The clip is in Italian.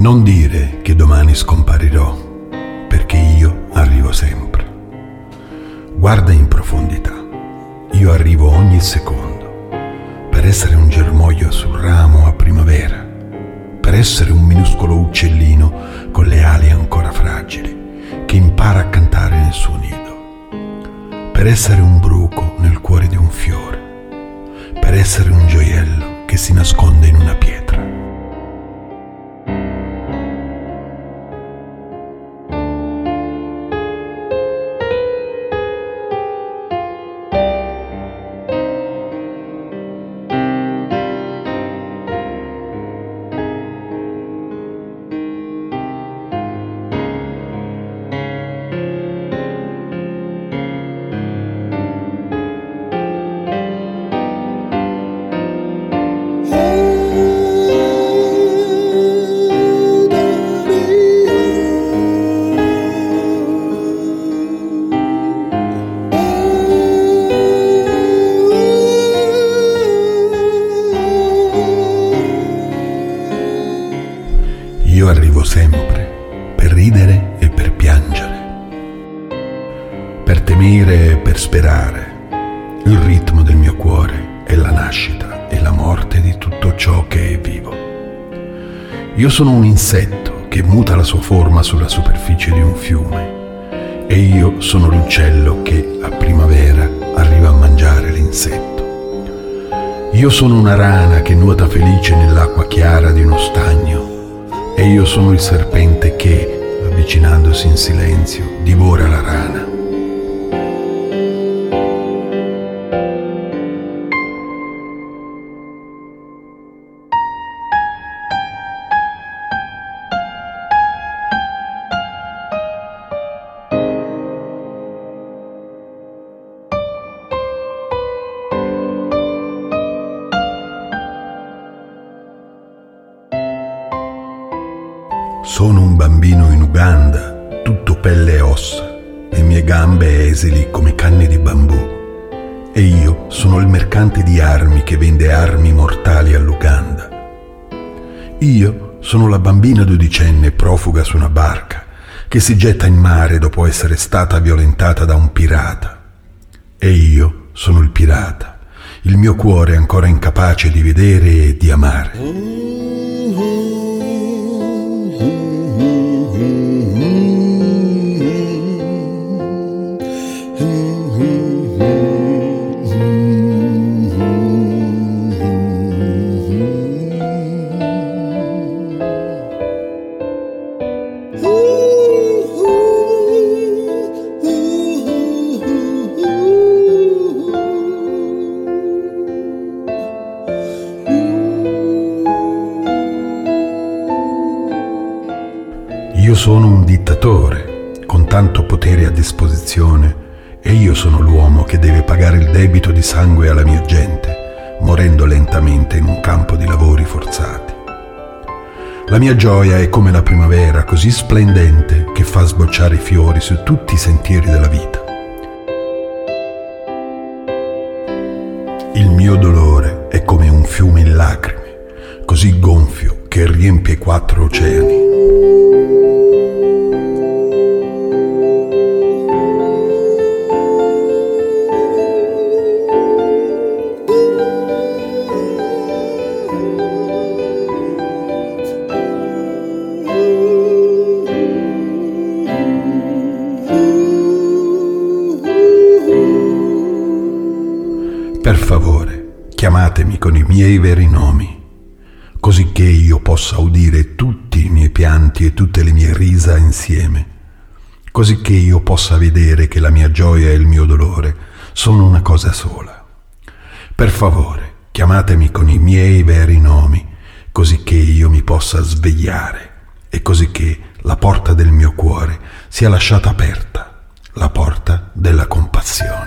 Non dire che domani scomparirò, perché io arrivo sempre. Guarda in profondità, io arrivo ogni secondo, per essere un germoglio sul ramo a primavera, per essere un minuscolo uccellino con le ali ancora fragili, che impara a cantare nel suo nido, per essere un bruco nel cuore di un fiore, per essere un gioiello che si nasconde in una pietra. Io arrivo sempre, per ridere e per piangere, per temere e per sperare. Il ritmo del mio cuore è la nascita e la morte di tutto ciò che è vivo. Io sono un insetto che muta la sua forma sulla superficie di un fiume, e io sono l'uccello che a primavera arriva a mangiare l'insetto. Io sono una rana che nuota felice nell'acqua chiara di uno stagno, e io sono il serpente che, avvicinandosi in silenzio, divora la rana. Sono un bambino in Uganda, tutto pelle e ossa, le mie gambe esili come canne di bambù, e io sono il mercante di armi che vende armi mortali all'Uganda. Io sono la bambina dodicenne profuga su una barca che si getta in mare dopo essere stata violentata da un pirata, e io sono il pirata, il mio cuore ancora incapace di vedere e di amare. Io sono un dittatore, con tanto potere a disposizione, e io sono l'uomo che deve pagare il debito di sangue alla mia gente, morendo lentamente in un campo di lavori forzati. La mia gioia è come la primavera, così splendente che fa sbocciare i fiori su tutti i sentieri della vita. Il mio dolore è come un fiume in lacrime, così gonfio che riempie 4 oceani. Per favore, chiamatemi con i miei veri nomi, così che io possa udire tutti i miei pianti e tutte le mie risa insieme, così che io possa vedere che la mia gioia e il mio dolore sono una cosa sola. Per favore, chiamatemi con i miei veri nomi, così che io mi possa svegliare e così che la porta del mio cuore sia lasciata aperta, la porta della compassione.